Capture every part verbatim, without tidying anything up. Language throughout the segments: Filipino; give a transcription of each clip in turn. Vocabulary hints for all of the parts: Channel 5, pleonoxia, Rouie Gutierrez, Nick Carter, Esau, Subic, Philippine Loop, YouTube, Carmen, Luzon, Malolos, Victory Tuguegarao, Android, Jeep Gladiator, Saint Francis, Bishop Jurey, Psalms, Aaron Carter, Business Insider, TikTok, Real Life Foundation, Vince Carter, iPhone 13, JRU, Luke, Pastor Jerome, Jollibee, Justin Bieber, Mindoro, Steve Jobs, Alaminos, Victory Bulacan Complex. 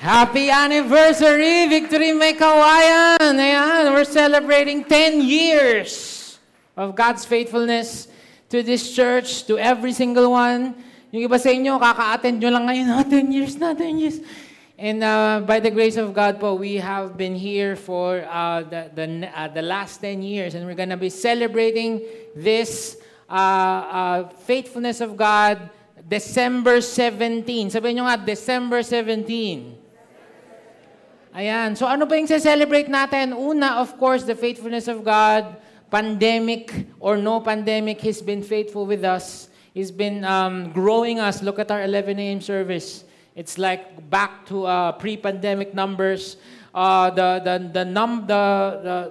Happy anniversary, Victory Makawayan! Ayan, we're celebrating ten years of God's faithfulness to this church, to every single one. Yung iba sa inyo, kaka-attend nyo lang ngayon, oh, ten years na, ten years. And uh, by the grace of God po, we have been here for uh, the, the, uh, the last ten years, and we're gonna be celebrating this uh, uh, faithfulness of God December seventeenth. Sabihin nyo nga, December seventeenth. Ayan. So ano ba yung se-celebrate natin? Una, of course, the faithfulness of God. Pandemic or no pandemic, He's been faithful with us. He's been um, growing us. Look at our eleven a.m. service. It's like back to uh, pre-pandemic numbers. Uh, the the the num the,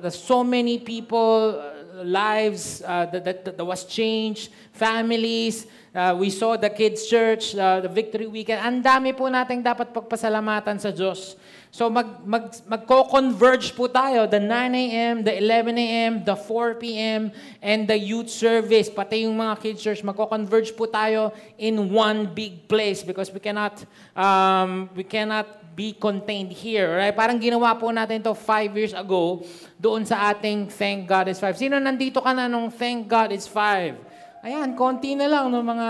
the the so many people uh, lives uh, that, that that was changed. Families. Uh, we saw the kids' church, uh, the Victory Weekend. Ang dami po nating dapat pagpasalamatan sa Diyos. So mag, mag, magko-converge po tayo, the nine a.m., the eleven a.m., the four p.m., and the youth service, pati yung mga kids church, magko-converge po tayo in one big place because we cannot um, we cannot be contained here. Right? Parang ginawa po natin to five years ago doon sa ating Thank God It's Five. Sino nandito ka na nung Thank God It's Five? Ayan, konti na lang ng mga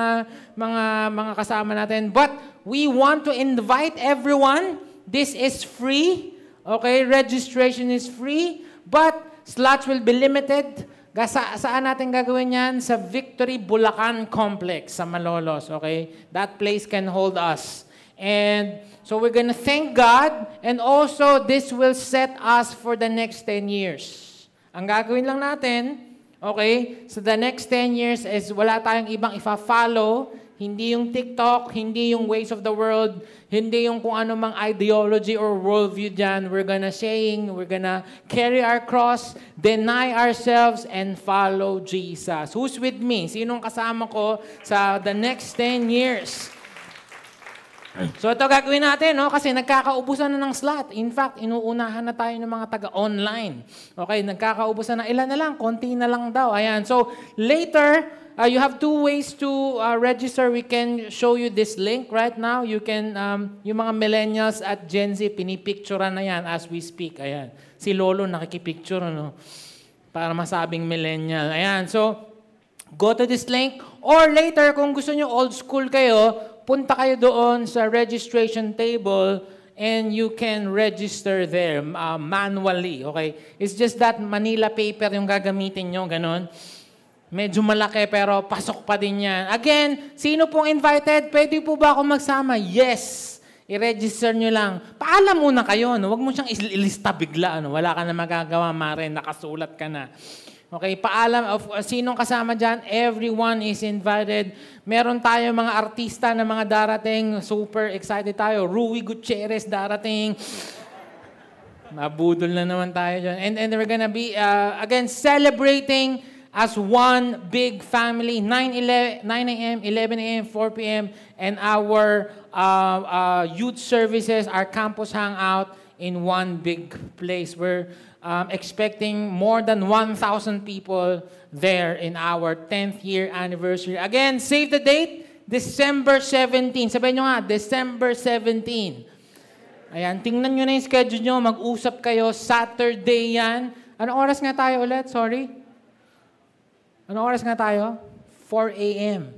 mga mga kasama natin. But we want to invite everyone. This is free, okay? Registration is free, but slots will be limited. Sa, saan natin gagawin yan? Sa Victory Bulacan Complex, sa Malolos, okay? That place can hold us. And so we're gonna thank God, and also this will set us for the next ten years. Ang gagawin lang natin, okay? So the next ten years is wala tayong ibang ifa-follow. Hindi yung TikTok, hindi yung ways of the world, hindi yung kung ano mang ideology or worldview dyan. We're gonna saying, we're gonna carry our cross, deny ourselves, and follow Jesus. Who's with me? Sinong kasama ko sa the next ten years? So ito gagawin natin, no? Kasi nagkakaubusan na ng slot. In fact, inuunahan na tayo ng mga taga-online. Okay, nagkakaubusan na. Ilan na lang? Konti na lang daw. Ayan. So later, Uh, you have two ways to uh, register. We can show you this link right now. You can, um, yung mga millennials at Gen Z, pinipicturean na yan as we speak. Ayan. Si Lolo nakikipicture, no? Para masabing millennial. Ayan. So, go to this link. Or later, kung gusto nyo old school kayo, punta kayo doon sa registration table and you can register there uh, manually. Okay? It's just that Manila paper yung gagamitin nyo, ganon. Medyo malaki pero pasok pa din yan. Again, sino pong invited? Pwede po ba ako magsama? Yes! I-register nyo lang. Paalam muna kayo. No? Huwag mo siyang ilista bigla. No? Wala ka na magagawa, Mare. Nakasulat ka na. Okay, paalam. Of, uh, sinong kasama dyan? Everyone is invited. Meron tayo mga artista na mga darating. Super excited tayo. Rouie Gutierrez darating. Mabudol na naman tayo dyan. And, and we're gonna be, uh, again, celebrating as one big family, nine a.m., eleven a.m., four p.m., and our uh, uh, youth services, our campus hangout in one big place. We're um, expecting more than one thousand people there in our tenth year anniversary. Again, save the date, December seventeenth. Sabihin nyo nga, December seventeenth. Ayan, tingnan nyo na yung schedule nyo, mag-usap kayo, Saturday yan. Anong oras nga tayo ulit? Sorry? Ano oras nga tayo? four a.m.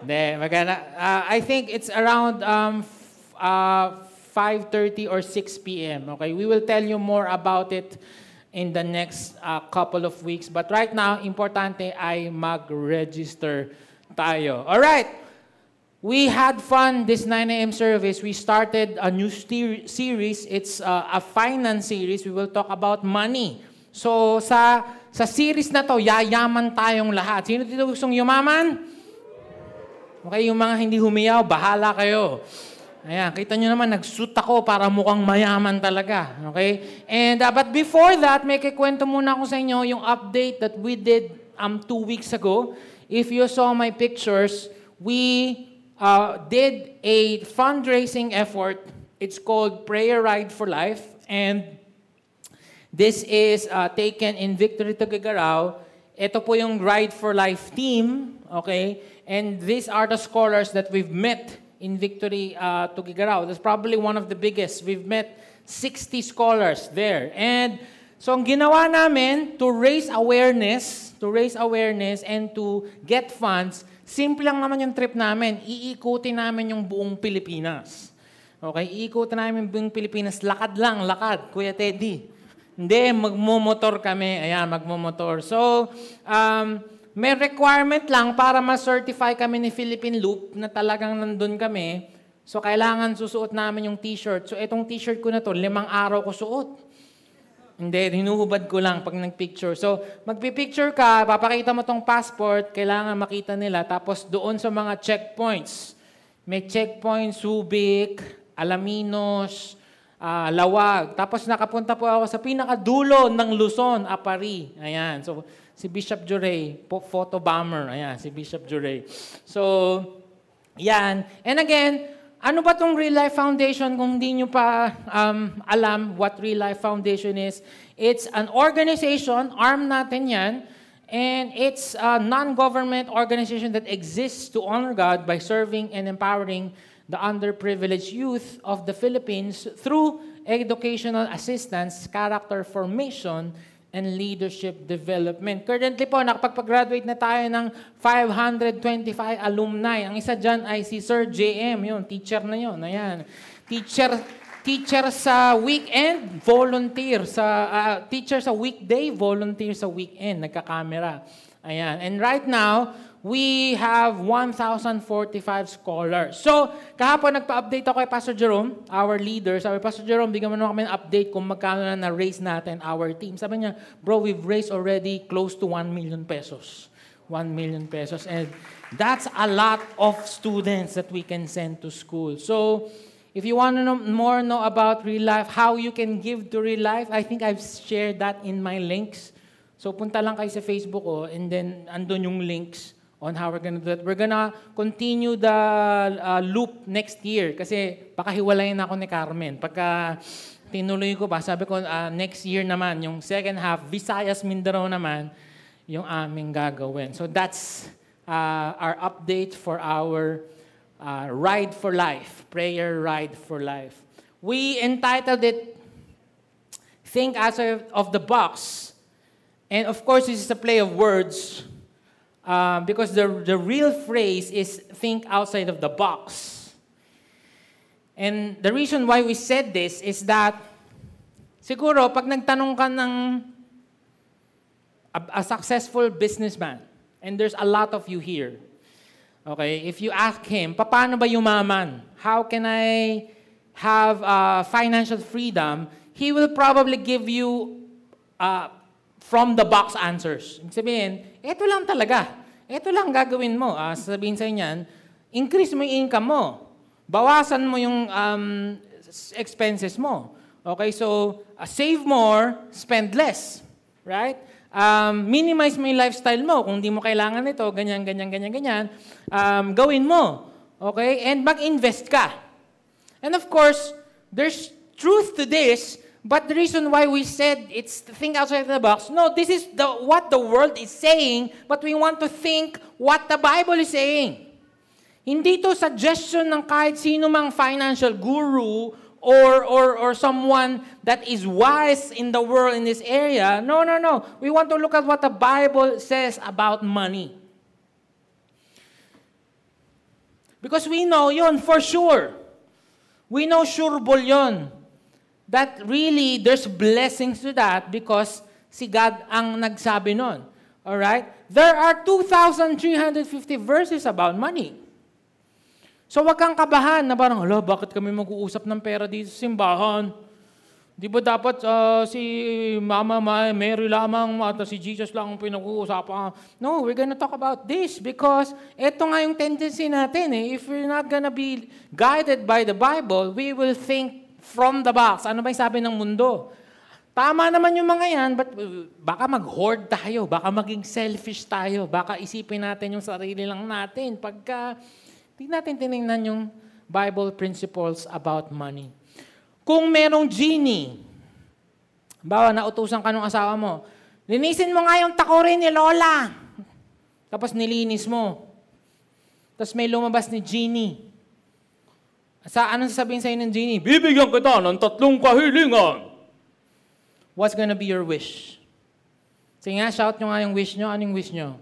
De, magana, uh, I think it's around um, f- uh, five thirty or six p.m. Okay, we will tell you more about it in the next uh, couple of weeks. But right now, importante ay mag-register tayo. All right. We had fun this nine a.m. service. We started a new st- series. It's uh, a finance series. We will talk about money. So sa sa series na to, yayaman tayong lahat. Sino dito gustong yumaman? Okay, yung mga hindi humiyaw, bahala kayo. Ayan, kita nyo naman, nagsuit ako para mukhang mayaman talaga. Okay? And, uh, but before that, may kikwento muna ako sa inyo yung update that we did um, two weeks ago. If you saw my pictures, we uh, did a fundraising effort. It's called Prayer Ride for Life. And this is uh, taken in Victory Tuguegarao. Ito po yung Ride for Life team, okay? And these are the scholars that we've met in Victory uh, Tuguegarao. That's probably one of the biggest. We've met sixty scholars there. And so ang ginawa namin to raise awareness, to raise awareness and to get funds, simple lang naman yung trip namin. Iikutin namin yung buong Pilipinas. Okay, iikutin namin yung buong Pilipinas. Lakad lang, lakad, Kuya Teddy. Hindi, magmumotor kami. Ayan, magmumotor. So, um, may requirement lang para ma-certify kami ni Philippine Loop na talagang nandun kami. So, kailangan susuot namin yung t-shirt. So, itong t-shirt ko na to, limang araw ko suot. Hindi, hinuhubad ko lang pag nag-picture. So, magpipicture ka, papakita mo tong passport, kailangan makita nila. Tapos, doon sa mga checkpoints. May checkpoint, Subic, Alaminos, Uh, lawag. Tapos nakapunta po ako sa pinakadulo ng Luzon, Aparri. Ayan. So, si Bishop Jurey, po, photo bomber. Ayan, si Bishop Jurey. So, yan. And again, ano ba tong Real Life Foundation? Kung hindi nyo pa um, alam what Real Life Foundation is, it's an organization, arm natin yan, and it's a non-government organization that exists to honor God by serving and empowering the underprivileged youth of the Philippines through educational assistance, character formation, and leadership development. Currently po, nakapag-graduate na tayo ng five hundred twenty-five alumni. Ang isa dyan ay si Sir J M, yun, teacher na yun. Ayan. Teacher, teacher sa weekend, volunteer. Sa, uh, teacher sa weekday, volunteer sa weekend, nagka-camera. Ayan. And right now, we have one thousand forty-five scholars. So, kahapon nagpa-update ako kay Pastor Jerome, our leader. Sabi, Pastor Jerome, bigyan mo naman kami ng update kung magkano na na-raise natin our team. Sabi niya, bro, we've raised already close to one million pesos. one million pesos. And that's a lot of students that we can send to school. So, if you want to know more know about Real Life, how you can give to Real Life, I think I've shared that in my links. So, punta lang kayo sa Facebook, oh, and then andun yung links on how we're gonna do that. We're gonna continue the uh, loop next year. Kasi pakahiwalayin ako ni Carmen. Pagka tinuloy ko pa, sabi ko, uh, next year naman, yung second half, Visayas, Mindoro naman, yung aming gagawin. So that's uh, our update for our uh, Ride for Life, Prayer Ride for Life. We entitled it, Think Outside of the Box. And of course, this is a play of words. Uh, because the the real phrase is think outside of the box. And the reason why we said this is that siguro pag nagtanong ka ng a, a successful businessman, and there's a lot of you here, okay, if you ask him, paano ba yumaman? How can I have uh, financial freedom? He will probably give you uh, from the box answers. Ibig sabihin, ito lang talaga. Ito lang gagawin mo. Uh, sabihin sa'yo niyan, increase mo yung income mo. Bawasan mo yung um, expenses mo. Okay, so uh, save more, spend less. Right? Um, minimize mo yung lifestyle mo. Kung di mo kailangan nito, ganyan, ganyan, ganyan, ganyan, um, gawin mo. Okay? And mag-invest ka. And of course, there's truth to this. But the reason why we said it's think outside the box, no, this is the what the world is saying, but we want to think what the Bible is saying. Hindi to suggestion ng kahit sino mang financial guru or, or, or someone that is wise in the world in this area. No, no, no. We want to look at what the Bible says about money. Because we know yun for sure. We know sureball yun. That really, there's blessings to that because si God ang nagsabi nun. Alright? There are two thousand three hundred fifty verses about money. So, wag kang kabahan na parang, hala, bakit kami mag-uusap ng pera dito sa simbahan? Di ba dapat uh, si Mama Mary lamang at si Jesus lang ang pinag-uusapan? No, we're gonna talk about this because ito nga yung tendency natin. Eh. If we're not gonna be guided by the Bible, we will think from the box. Ano ba yung sabi ng mundo? Tama naman yung mga yan, but baka mag-hoard tayo, baka maging selfish tayo, baka isipin natin yung sarili lang natin pagka hindi natin tinignan yung Bible principles about money. Kung merong genie, bawa nautusan ka ng asawa mo, linisin mo nga yung takore ni Lola. Tapos nilinis mo. Tapos may lumabas ni genie. Sa, anong sasabihin sa'yo ng genie? Bibigyan kita ng tatlong kahilingan. What's gonna be your wish? Sige nga, shout nyo nga yung wish nyo. Anong wish nyo?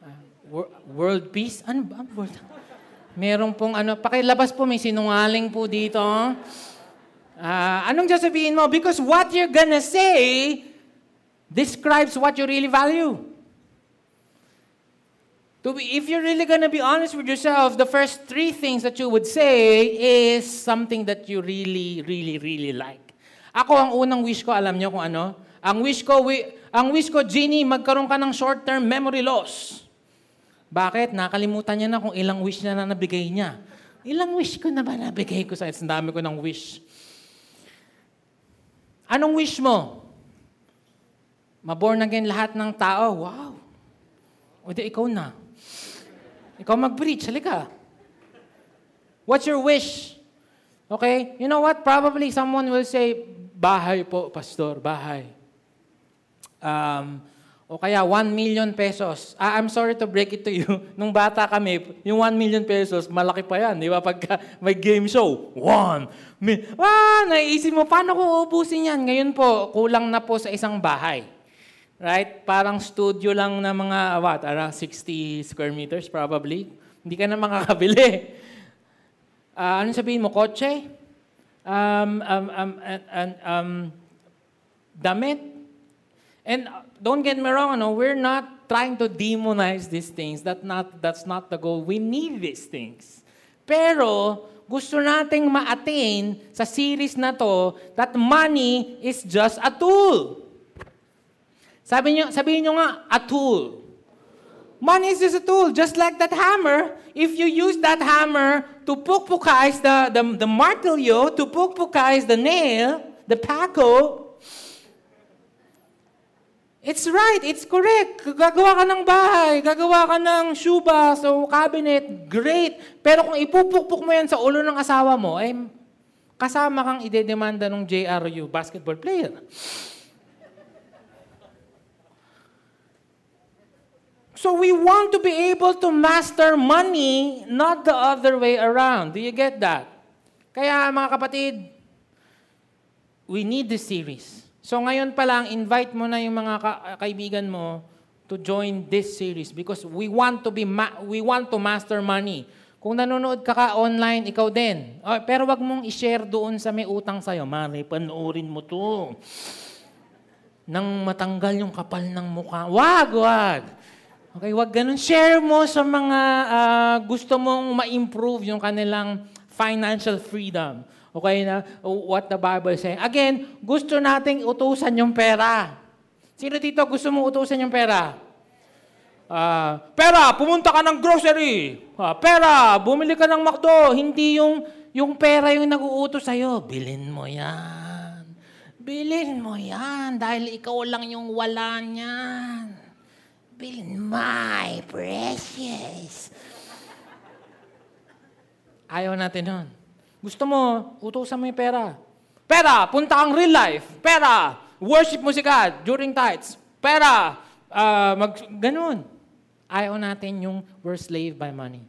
Uh, wor- world peace? Ano ba? World... Meron pong ano, pakilabas po, may sinungaling po dito. Uh, anong sasabihin mo? Because what you're gonna say describes what you really value. If you're really going to be honest with yourself, the first three things that you would say is something that you really, really, really like. Ako, ang unang wish ko, alam niyo kung ano? Ang wish ko, wi- ang wish ko, Jeannie, magkaroon ka ng short-term memory loss. Bakit? Nakalimutan niya na kung ilang wish na na nabigay niya. Ilang wish ko na ba nabigay ko sa... Ang dami ko ng wish. Anong wish mo? Maborn again lahat ng tao. Wow. O di, ikaw na. Ikaw mag-preach. Halika. What's your wish? Okay? You know what? Probably someone will say, bahay po, pastor. Bahay. Um, o kaya, one million pesos. Ah, I'm sorry to break it to you. Nung bata kami, yung one million pesos, malaki pa yan. Di ba? Pagka may game show, one. Mi- ah, naiisip mo, paano ko uubusin yan? Ngayon po, kulang na po sa isang bahay. Right? Parang studio lang na mga, what, around sixty square meters probably. Hindi ka na makakabili. Uh, ano sabihin mo? Kotse? Um, um, um, um, um, damit? And uh, don't get me wrong, no? We're not trying to demonize these things. That not, that's not the goal. We need these things. Pero, gusto nating ma-attain sa series na to that money is just a tool. Sabi niyo, sabihin niyo nga, a tool. Money is just a tool. Just like that hammer, if you use that hammer to pukpukize the, the, the martilyo, to pukpukize the nail, the pako, it's right, it's correct. Gagawa ka ng bahay, gagawa ka ng shoebox o cabinet, great. Pero kung ipupukpuk mo yan sa ulo ng asawa mo, eh, kasama kang idedemanda ng J R U, basketball player. So we want to be able to master money, not the other way around. Do you get that? Kaya mga kapatid, we need this series. So ngayon pa lang, invite mo na yung mga ka- kaibigan mo to join this series because we want to be ma- we want to master money. Kung nanonood ka ka online, ikaw din. Oh, pero wag mong i-share doon sa may utang sa'yo. Mari, panoorin mo to. Nang matanggal yung kapal ng mukha. Wag, wag. Okay, wag ganun. Share mo sa mga uh, gusto mong ma-improve yung kanilang financial freedom. Okay na? What the Bible says. Again, gusto nating utusan yung pera. Sino dito gusto mong utusan yung pera? Uh, pera, pumunta ka ng grocery. Uh, pera, bumili ka ng McDo. Hindi yung, yung pera yung nag-uutos sa'yo. Bilhin mo yan. Bilhin mo yan dahil ikaw lang yung wala niyan. My precious. Ayaw natin nun. Gusto mo, utusan mo yung pera. Pera, punta kang real life. Pera, worship mo si God during tithes. Pera, uh, mag... ganun. Ayaw natin yung we're slave by money.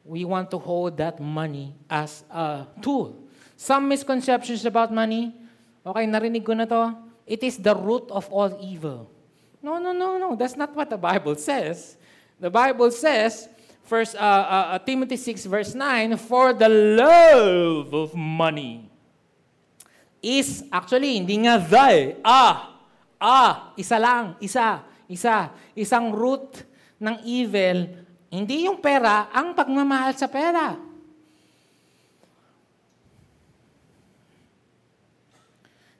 We want to hold that money as a tool. Some misconceptions about money. Okay, narinig ko na to. It is the root of all evil. No, no, no, no. That's not what the Bible says. The Bible says, First uh, uh, Timothy six verse nine, for the love of money is, actually, hindi nga thy, ah, ah, isa lang, isa, isa, isang root ng evil, hindi yung pera, ang pagmamahal sa pera.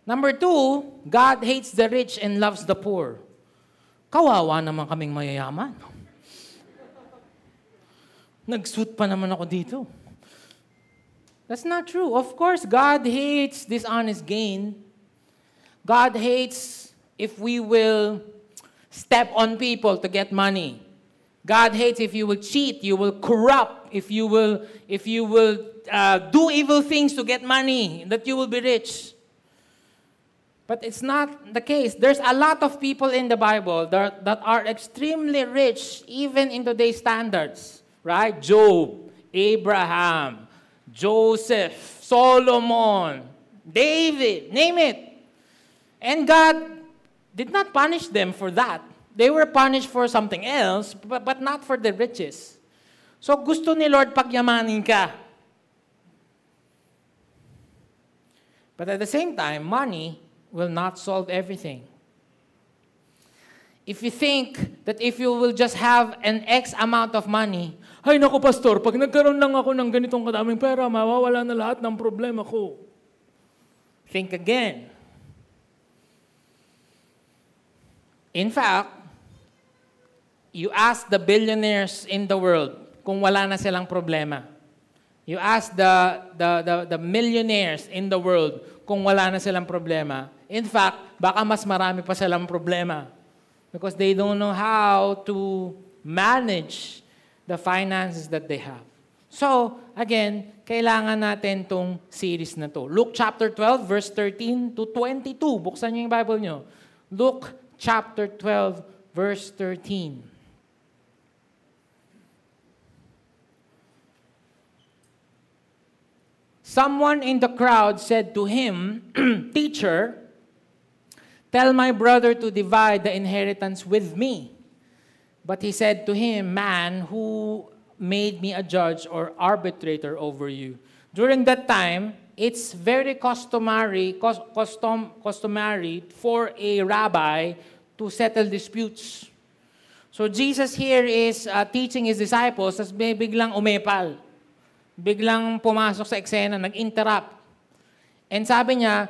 Number two, God hates the rich and loves the poor. Kawawa naman kaming mayayaman. Nag-suit pa naman ako dito. That's not true. Of course, God hates dishonest gain. God hates if we will step on people to get money. God hates if you will cheat, you will corrupt, if you will, if you will uh, do evil things to get money, that you will be rich. But it's not the case. There's a lot of people in the Bible that, that are extremely rich even in today's standards. Right? Job, Abraham, Joseph, Solomon, David, name it. And God did not punish them for that. They were punished for something else, but, but not for the riches. So gusto ni Lord pagyamanin ka. But at the same time, money will not solve everything. If you think that if you will just have an X amount of money, ay naku, pastor, pag nagkaroon lang ako ng ganitong kadaming pera, mawawala na lahat ng problema ko. Think again. In fact, you ask the billionaires in the world kung wala na silang problema. You ask the, the, the, the millionaires in the world kung wala na silang problema. In fact, baka mas marami pa silang problema. Because they don't know how to manage the finances that they have. So, again, kailangan natin tong series na to. Luke chapter twelve, verse thirteen to twenty-two. Buksan nyo yung Bible nyo. Luke chapter twelve, verse thirteen. Someone in the crowd said to him, "Teacher, tell my brother to divide the inheritance with me." But he said to him, "Man, who made me a judge or arbitrator over you?" During that time, it's very customary, custom, customary for a rabbi to settle disputes. So Jesus here is uh, teaching his disciples, as may biglang umepal. Biglang pumasok sa eksena, nag-interrupt. And sabi niya,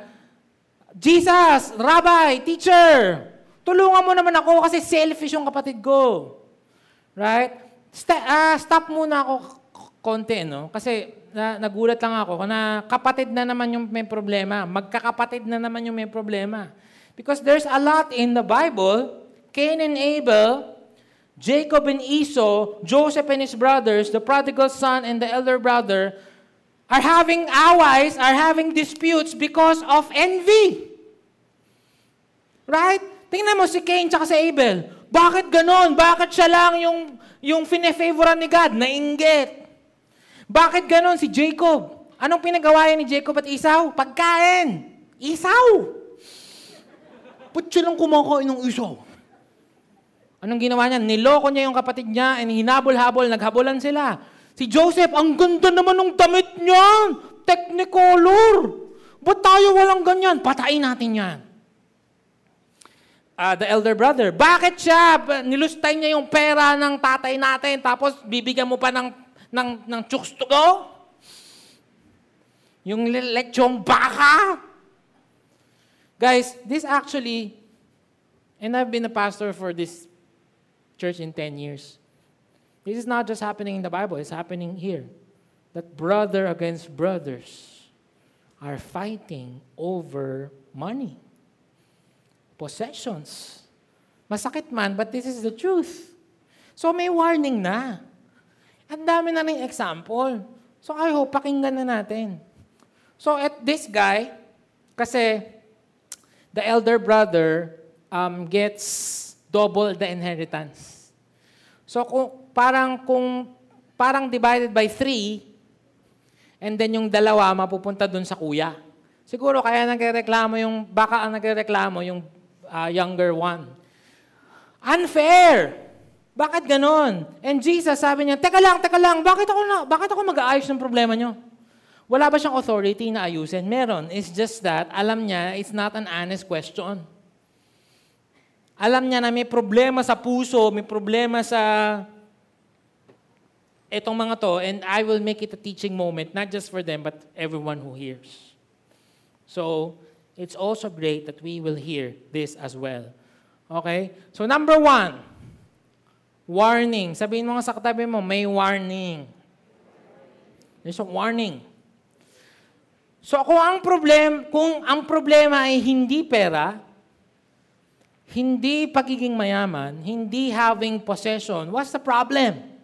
"Jesus, Rabbi, teacher, tulungan mo naman ako kasi selfish yung kapatid ko." Right? St- uh, stop muna ako konti, no? Kasi uh, nagulat lang ako na kapatid na naman yung may problema. Magkakapatid na naman yung may problema. Because there's a lot in the Bible, Cain and Abel, Jacob and Esau, Joseph and his brothers, the prodigal son and the elder brother, are having allies, are having disputes because of envy. Right? Tingnan mo si Cain tsaka si Abel. Bakit ganon? Bakit siya lang yung, yung fine-favoran ni God? Nainggit. Bakit ganon si Jacob? Anong pinagawa ni Jacob at Esau? Pagkain. Esau. Ba't siya lang kumakain ng Esau? Anong ginawa niya? Niloko niya yung kapatid niya and hinabol-habol, naghabolan sila. Si Joseph, ang ganda naman ng damit niya. Technicolor. Ba't tayo walang ganyan? Patayin natin yan. Uh, the elder brother, bakit siya? Nilustay niya yung pera ng tatay natin tapos bibigyan mo pa ng, ng, ng chooks to go? Yung lechong baka? Guys, this actually, and I've been a pastor for this church in ten years. This is not just happening in the Bible. It's happening here. That brother against brothers are fighting over money. Possessions. Masakit man, but this is the truth. So may warning na. Ang dami na rin example. So I hope pakinggan na natin. So at this guy, kasi the elder brother um, gets double the inheritance. So kung Parang kung, parang divided by three, and then yung dalawa mapupunta dun sa kuya. Siguro kaya nagreklamo yung, baka ang nagreklamo yung uh, younger one. Unfair! Bakit ganon? And Jesus sabi niya, Teka lang, teka lang, bakit ako, na, bakit ako mag-aayos ng problema niyo? Wala ba siyang authority na ayusin? Meron. It's just that, alam niya, it's not an honest question. Alam niya na may problema sa puso, may problema sa... Itong mga to, and I will make it a teaching moment, not just for them, but everyone who hears. So, it's also great that we will hear this as well. Okay? So, number one, warning. Sabihin mo nga sa katabi mo, may warning. There's a warning. So, kung ang, problem, kung ang problema ay hindi pera, hindi pagiging mayaman, hindi having possession, what's the problem?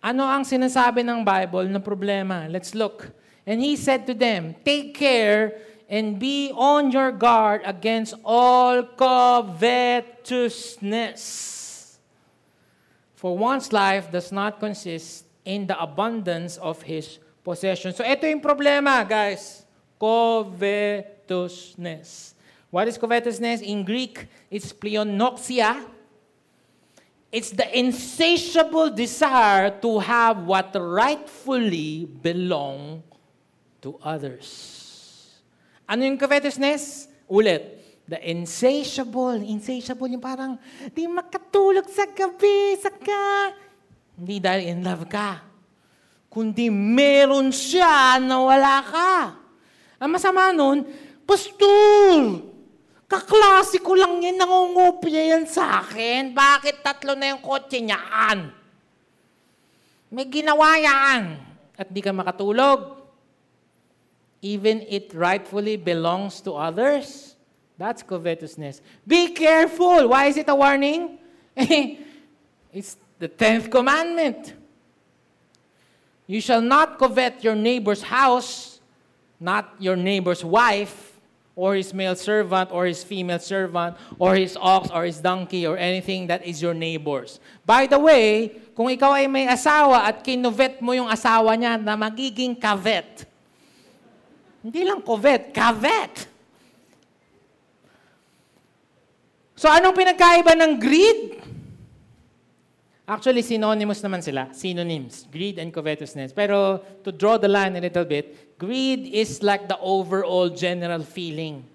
Ano ang sinasabi ng Bible na problema? Let's look. And he said to them, "Take care and be on your guard against all covetousness. For one's life does not consist in the abundance of his possession. So ito yung problema, guys. Covetousness. What is covetousness? In Greek, it's pleonoxia. It's the insatiable desire to have what rightfully belong to others. Ano yung covetousness? Ulit. The insatiable. Insatiable yung parang, di makatulog sa gabi, saka. Hindi dahil in love ka. Kundi meron siya na wala ka. Ang masama nun, Pastor, kaklasiko lang yan, nangungopya yan sa akin. Bakit tatlo na yung kotse niyaan? May ginawa yan. At di ka makatulog. Even it rightfully belongs to others. That's covetousness. Be careful. Why is it a warning? It's the tenth commandment. You shall not covet your neighbor's house, not your neighbor's wife, or his male servant, or his female servant, or his ox, or his donkey, or anything that is your neighbor's. By the way, kung ikaw ay may asawa at kinovet mo yung asawa niya na magiging kavet. Hindi lang covet, kavet. So anong pinagkaiba ng greed? Actually, synonymous naman sila. Synonyms, greed and covetousness. Pero to draw the line a little bit, greed is like the overall general feeling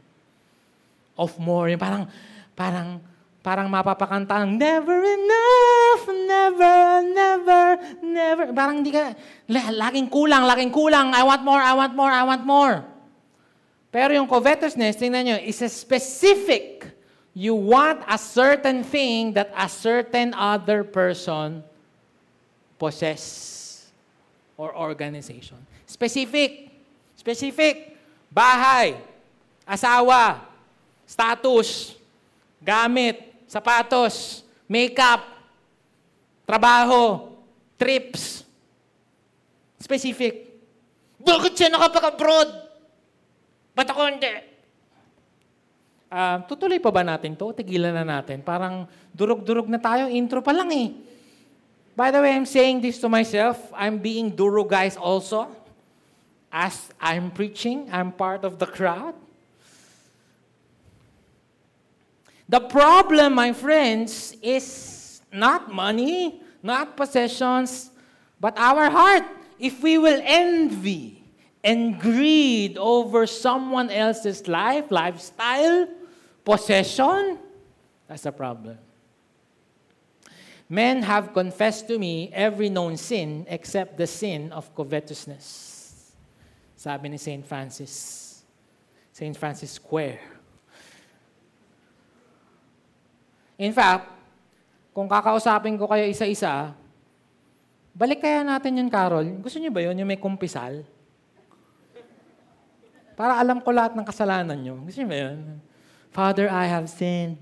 of more. Parang, parang, parang mapapakantang, never enough, never, never, never. Parang di ka, laging kulang, laging kulang. I want more, I want more, I want more. Pero yung covetousness, tingnan nyo, is a specific. You want a certain thing that a certain other person possesses or organization. Specific. Specific. Bahay, asawa, status, gamit, sapatos, makeup, trabaho, trips. Specific. Bakit siya nakapag-abroad? Ba't ako hindi? Uh, tutuloy pa ba natin to? Tigilan na natin. Parang durog-durog na tayo. Intro pa lang eh. By the way, I'm saying this to myself. I'm being durugized also. As I'm preaching, I'm part of the crowd. The problem, my friends, is not money, not possessions, but our heart. If we will envy and greed over someone else's life, lifestyle, possession, that's a problem. Men have confessed to me every known sin except the sin of covetousness. Sabi ni Saint Francis. Saint Francis Square. In fact, kung kakausapin ko kayo isa-isa, balik kaya natin yun, Carol. Gusto niyo ba yun, yung may kumpisal? Para alam ko lahat ng kasalanan niyo. Gusto niyo ba yun? Father, I have sinned.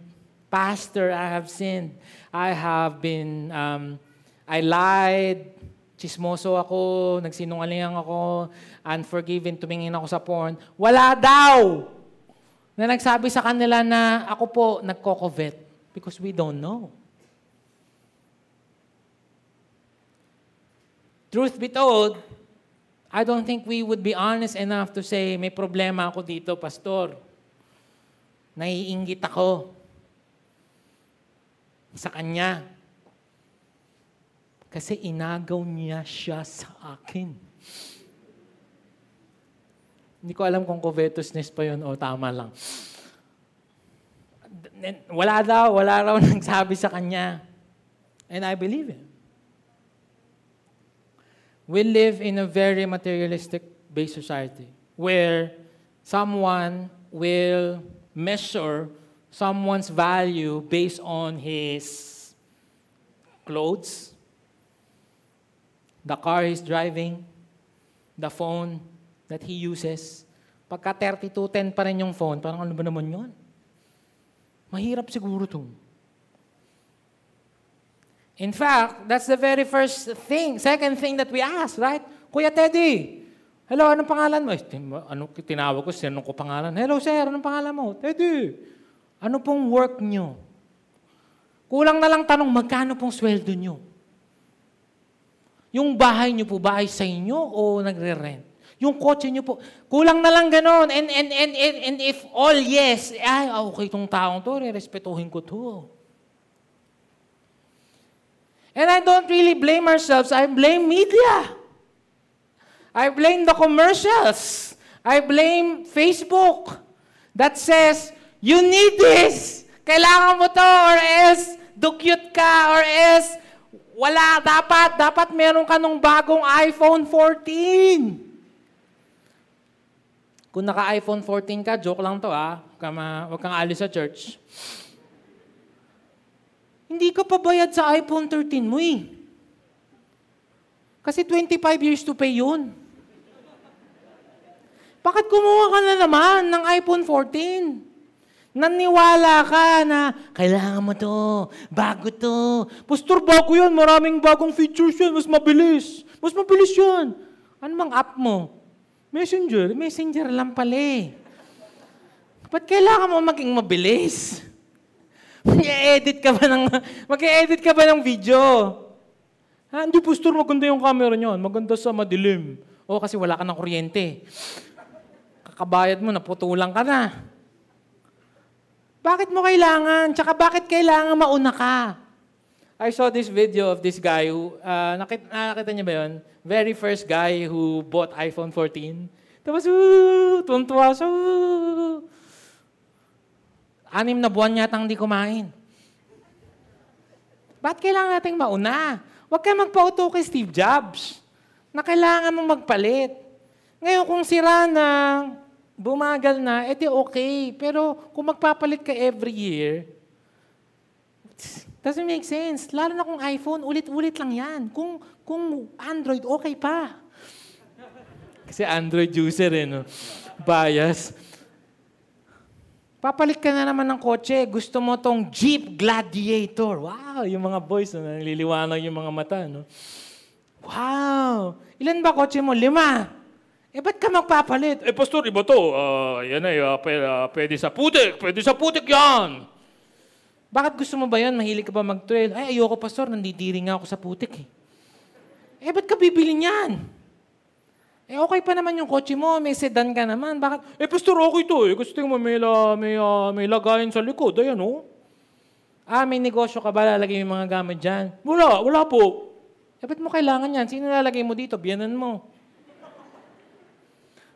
Pastor, I have sinned. I have been, um, I lied. Chismoso ako. Nagsinungalingan ako. Unforgiven. Tumingin ako sa porn. Wala daw na nagsabi sa kanila na ako po nagko-covet. Because we don't know. Truth be told, I don't think we would be honest enough to say, may problema ako dito, Pastor. Naiinggit ako sa kanya. Kasi inagaw niya siya sa akin. Hindi ko alam kung covetousness pa yun o tama lang. Wala daw, wala raw nagsabi sa kanya. And I believe him. We live in a very materialistic-based society where someone will measure someone's value based on his clothes, the car he's driving, the phone that he uses. Pagka thirty-two ten pa rin yung phone, parang ano ba naman yun? Mahirap siguro to. In fact, that's the very first thing, second thing that we ask, right? Kuya Teddy, hello, anong pangalan mo? Ano, tinawag ko, sinanong ko pangalan. Hello, sir, anong pangalan mo? Teddy, ano pong work nyo? Kulang na lang tanong, magkano pong sweldo nyo? Yung bahay niyo po, bahay sa inyo o nagre-rent? Yung kotse niyo po, kulang na lang ganon. And, and, and, and, and if all yes, ay, okay itong taong to, re-respetuhin ko to. And I don't really blame ourselves. I blame media. I blame the commercials. I blame Facebook that says, you need this. Kailangan mo to or else dukyut ka or else wala. Dapat, dapat meron ka nung bagong iPhone fourteen. Kung naka-iPhone fourteen ka, joke lang to ah. Huwag kang alis sa church. Hindi ka pabayad sa iPhone thirteen mo eh. Kasi twenty-five years to pay yun. Bakit kumuha ka na naman ng iPhone fourteen? Naniwala ka na, kailangan mo to, bago to. Pastor, bago yun, maraming bagong features yun, mas mabilis. Mas mabilis yun. Ano mang app mo? Messenger? Messenger lang pala eh. Ba't kailangan mo maging mabilis? Mag-edit ka ba ng, mag-edit ka ba ng video? Ha, hindi Pastor, maganda yung camera niyan. Maganda sa madilim. O, kasi wala ka ng kuryente. Kakabayad mo, naputulang ka na. Bakit mo kailangan? Tsaka bakit kailangan mauna ka? I saw this video of this guy who, uh, nakita, nakita niyo ba yun? Very first guy who bought iPhone fourteen. Tapos, uh, tuntua, so, uh, anim na buwan yatang di kumain. Bakit kailangan nating mauna? Huwag kang magpauto kay Steve Jobs na kailangan mong magpalit. Ngayon, kung sira na, bumagal na, edi okay. Pero kung magpapalit ka every year, doesn't make sense. Lalo na kung iPhone, ulit-ulit lang yan. Kung, kung Android, okay pa. Kasi Android user eh, no? Bias. Papalit ka na naman ng kotse. Gusto mo tong Jeep Gladiator. Wow, yung mga boys, no? Naliliwanag yung mga mata, no? Wow! Ilan ba kotse mo? Lima! Eh, ba't ka magpapalit? Eh, Pastor, iba to. Uh, yan ay, uh, p- uh, pwede sa putik. Pwede sa putik yan. Bakit gusto mo ba yan? Mahilig ka ba mag-trail? Ay, ayoko, Pastor. Nandidiri nga ako sa putik. Eh, eh ba't ka bibili niyan? Eh, okay pa naman yung kotse mo. May sedan ka naman. Bakit? Eh, Pastor, okay to. Eh, gusto mo may, la, may, uh, may lagayan sa likod. Ayan, oh. Ah, may negosyo ka ba? Lalagay mo yung mga gamit dyan? Wala, wala po. Eh, ba't mo kailangan yan? Sino lalagay mo dito? Biyanan mo.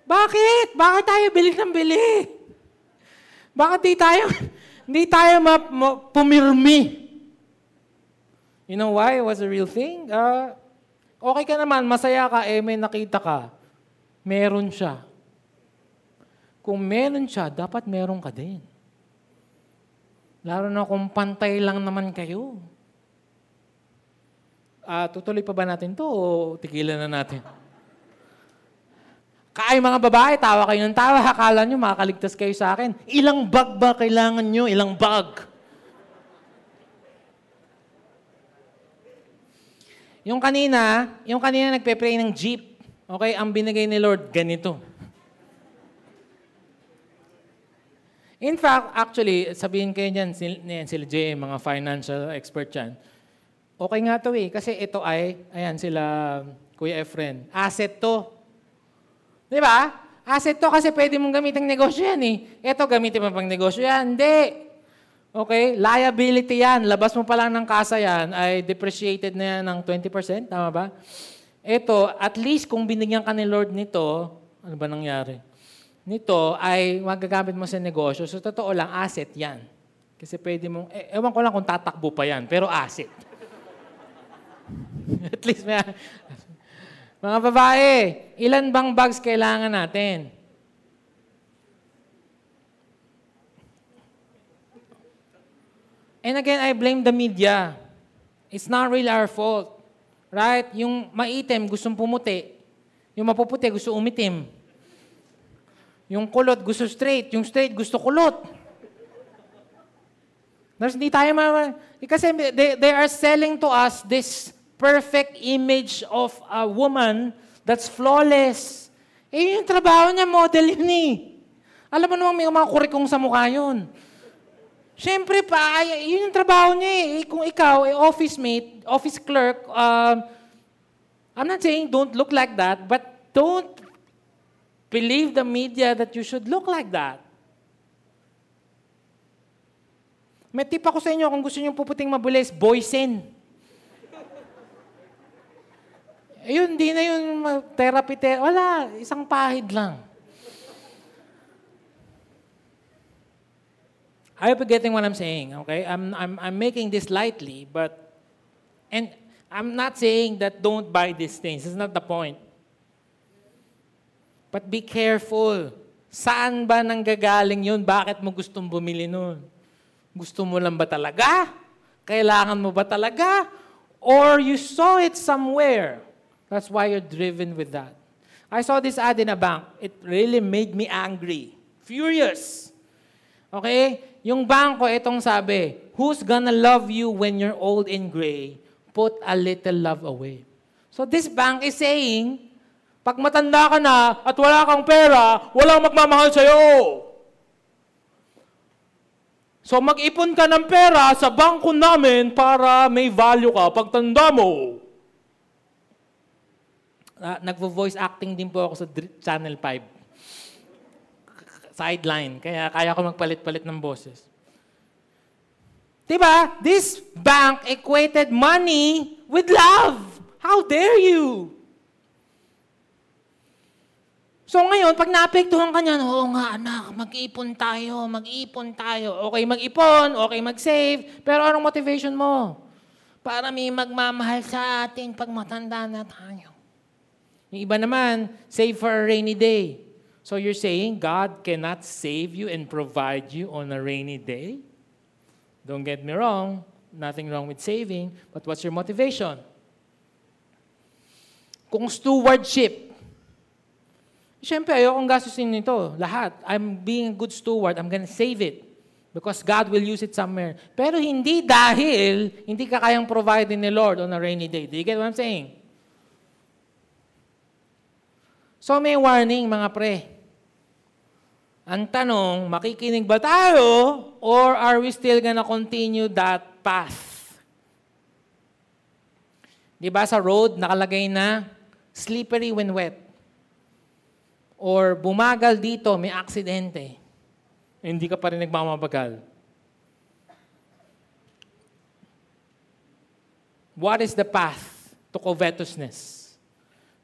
Bakit? Bakit tayo bilik ng bilik? Bakit di tayo, di tayo ma- ma- pumirmi? You know why? It was a real thing. Uh, okay ka naman, masaya ka, eh may nakita ka. Meron siya. Kung meron siya, dapat meron ka din. Lalo na kung pantay lang naman kayo. Uh, tutuloy pa ba natin to o tigilan na natin? Kaya mga babae, tawa kayo ng tawa. Akala nyo, makakaligtas kayo sa akin. Ilang bag ba kailangan nyo? Ilang bag? Yung kanina, yung kanina nagpe-pray ng jeep. Okay, ang binigay ni Lord, ganito. In fact, actually, sabihin kayo dyan, sila J, mga financial expert dyan. Okay nga to eh, kasi ito ay, ayan sila, Kuya Efren, asset to. Di ba? Asset to kasi pwede mong gamitin ng negosyo yan eh. Ito, gamitin mo pang negosyo yan. Hindi. Okay? Liability yan. Labas mo pa lang ng kasa yan ay depreciated na yan ng twenty percent. Tama ba? Ito, at least kung binigyan ka ni Lord nito, ano ba nangyari? Nito ay magagamit mo sa negosyo. So, totoo lang, asset yan. Kasi pwede mong, eh, ewan ko lang kung tatakbo pa yan, pero asset. At least may mga babae, ilan bang bags kailangan natin? And again, I blame the media. It's not really our fault. Right? Yung maitim, gustong pumuti. Yung mapuputi, gusto umitim. Yung kulot, gusto straight. Yung straight, gusto kulot. Tapos hindi tayo ma... Kasi they, they are selling to us this perfect image of a woman that's flawless. Eh, yung trabaho niya, model yun eh. Alam mo naman, may mga kurikong sa mukha yun. Siyempre pa, yun yung trabaho niya eh. Kung ikaw, eh, office mate, office clerk, uh, I'm not saying don't look like that, but don't believe the media that you should look like that. May tip ako sa inyo kung gusto nyo puputing mabulis, boysin. Ayun, di na yun therapy, therapy. Wala, isang pahid lang. I hope you're getting what I'm saying, okay? I'm, I'm, I'm making this lightly, but... And I'm not saying that don't buy these things. It's not the point. But be careful. Saan ba nanggagaling yun? Bakit mo gustong bumili nun? Gusto mo lang ba talaga? Kailangan mo ba talaga? Or you saw it somewhere. That's why you're driven with that. I saw this ad in a bank. It really made me angry. Furious. Okay? Yung bangko, itong sabi, who's gonna love you when you're old and gray? Put a little love away. So this bank is saying, pag matanda ka na at wala kang pera, walang magmamahal sa'yo. So mag-ipon ka ng pera sa bangko namin para may value ka pag tanda mo. Uh, nagvo-voice acting din po ako sa Channel five. Sideline. Kaya kaya ko magpalit-palit ng boses. Diba? This bank equated money with love. How dare you? So ngayon, pag naapektuhan ka niyan, oo nga anak, mag-ipon tayo, mag-ipon tayo. Okay mag-ipon, okay mag-save, pero anong motivation mo? Para may magmamahal sa atin pag matanda na tayo. Yung iba naman, save for a rainy day. So you're saying God cannot save you and provide you on a rainy day? Don't get me wrong, nothing wrong with saving, but what's your motivation? Kung stewardship, siyempre ayokong gastusin nito, lahat. I'm being a good steward, I'm gonna save it because God will use it somewhere. Pero hindi dahil hindi ka kayang provide ni Lord on a rainy day. Do you get what I'm saying? So may warning mga pre. Ang tanong, makikinig ba tayo or are we still gonna continue that path? Di ba sa road nakalagay na slippery when wet? Or bumagal dito, may aksidente. Eh, hindi ka pa rin nagmamabagal. What is the path to covetousness?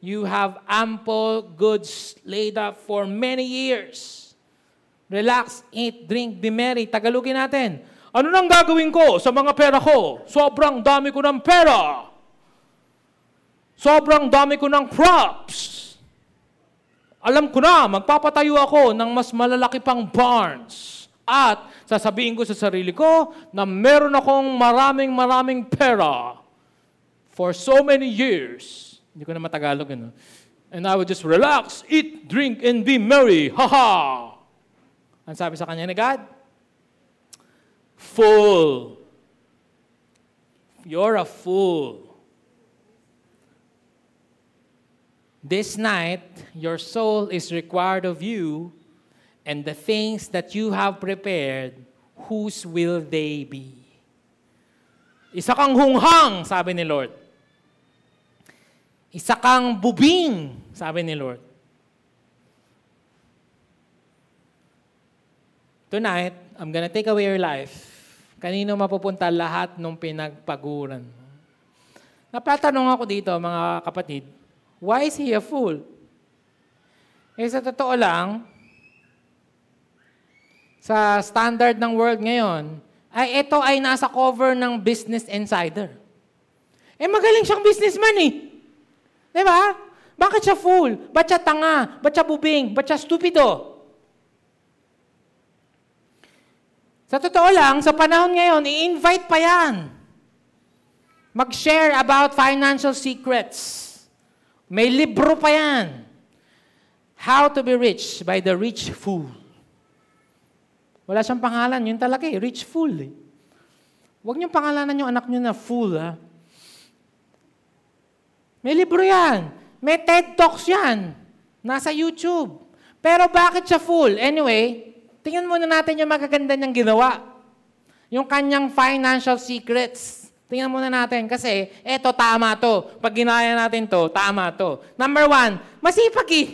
you have ample goods laid up for many years. Relax, eat, drink, be merry. Tagalogin natin. Ano nang gagawin ko sa mga pera ko? Sobrang dami ko ng pera. Sobrang dami ko ng crops. Alam ko na, magpapatayo ako ng mas malalaki pang barns. At sasabihin ko sa sarili ko na meron akong maraming maraming pera for so many years. Hindi ko na matagalog, ano? And I would just relax, eat, drink, and be merry. Ha-ha! Ang sabi sa kanya ni God? Fool. You're a fool. This night, your soul is required of you, and the things that you have prepared, whose will they be? Isa kang hunghang, sabi ni Lord. Isa kang bubing, sabi ni Lord. Tonight, I'm gonna take away your life. Kanino mapupunta lahat ng pinagpaguran? Napatanong ako dito, mga kapatid, why is he a fool? Eh, sa totoo lang, sa standard ng world ngayon, ay ito ay nasa cover ng Business Insider. Eh, magaling siyang businessman eh. Diba? Bakit siya fool? Ba't siya tanga? Ba't siya bubing? Ba't siya stupido? Sa totoo lang, sa panahon ngayon, i-invite pa yan. Mag-share about financial secrets. May libro pa yan. How to be rich by the rich fool. Wala siyang pangalan. Yun talaga eh. Rich fool eh. Huwag niyong pangalanan yung anak niyo na fool ha. May libro yan. May TED Talks yan. Nasa YouTube. Pero bakit siya fool? Anyway, tingnan muna natin yung magaganda niyang ginawa. Yung kanyang financial secrets. Tingnan muna natin kasi eto tama to. Pag ginaya natin to, tama to. Number one, masipag eh.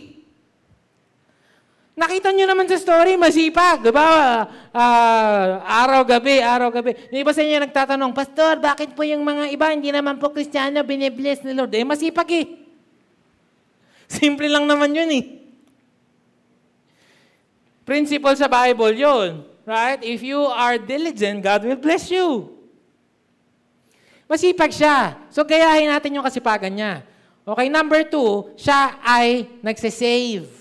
Nakita nyo naman sa story, masipag. Diba? Uh, araw, gabi, araw, gabi. Yung iba sa inyo nagtatanong, Pastor, bakit po yung mga iba, hindi naman po Kristiyano, binibless ni Lord? Eh, masipag eh. Simple lang naman yun eh. Principle sa Bible yun. Right? If you are diligent, God will bless you. Masipag siya. So, gayahin natin yung kasipagan niya. Okay, number two, siya ay nagsisave.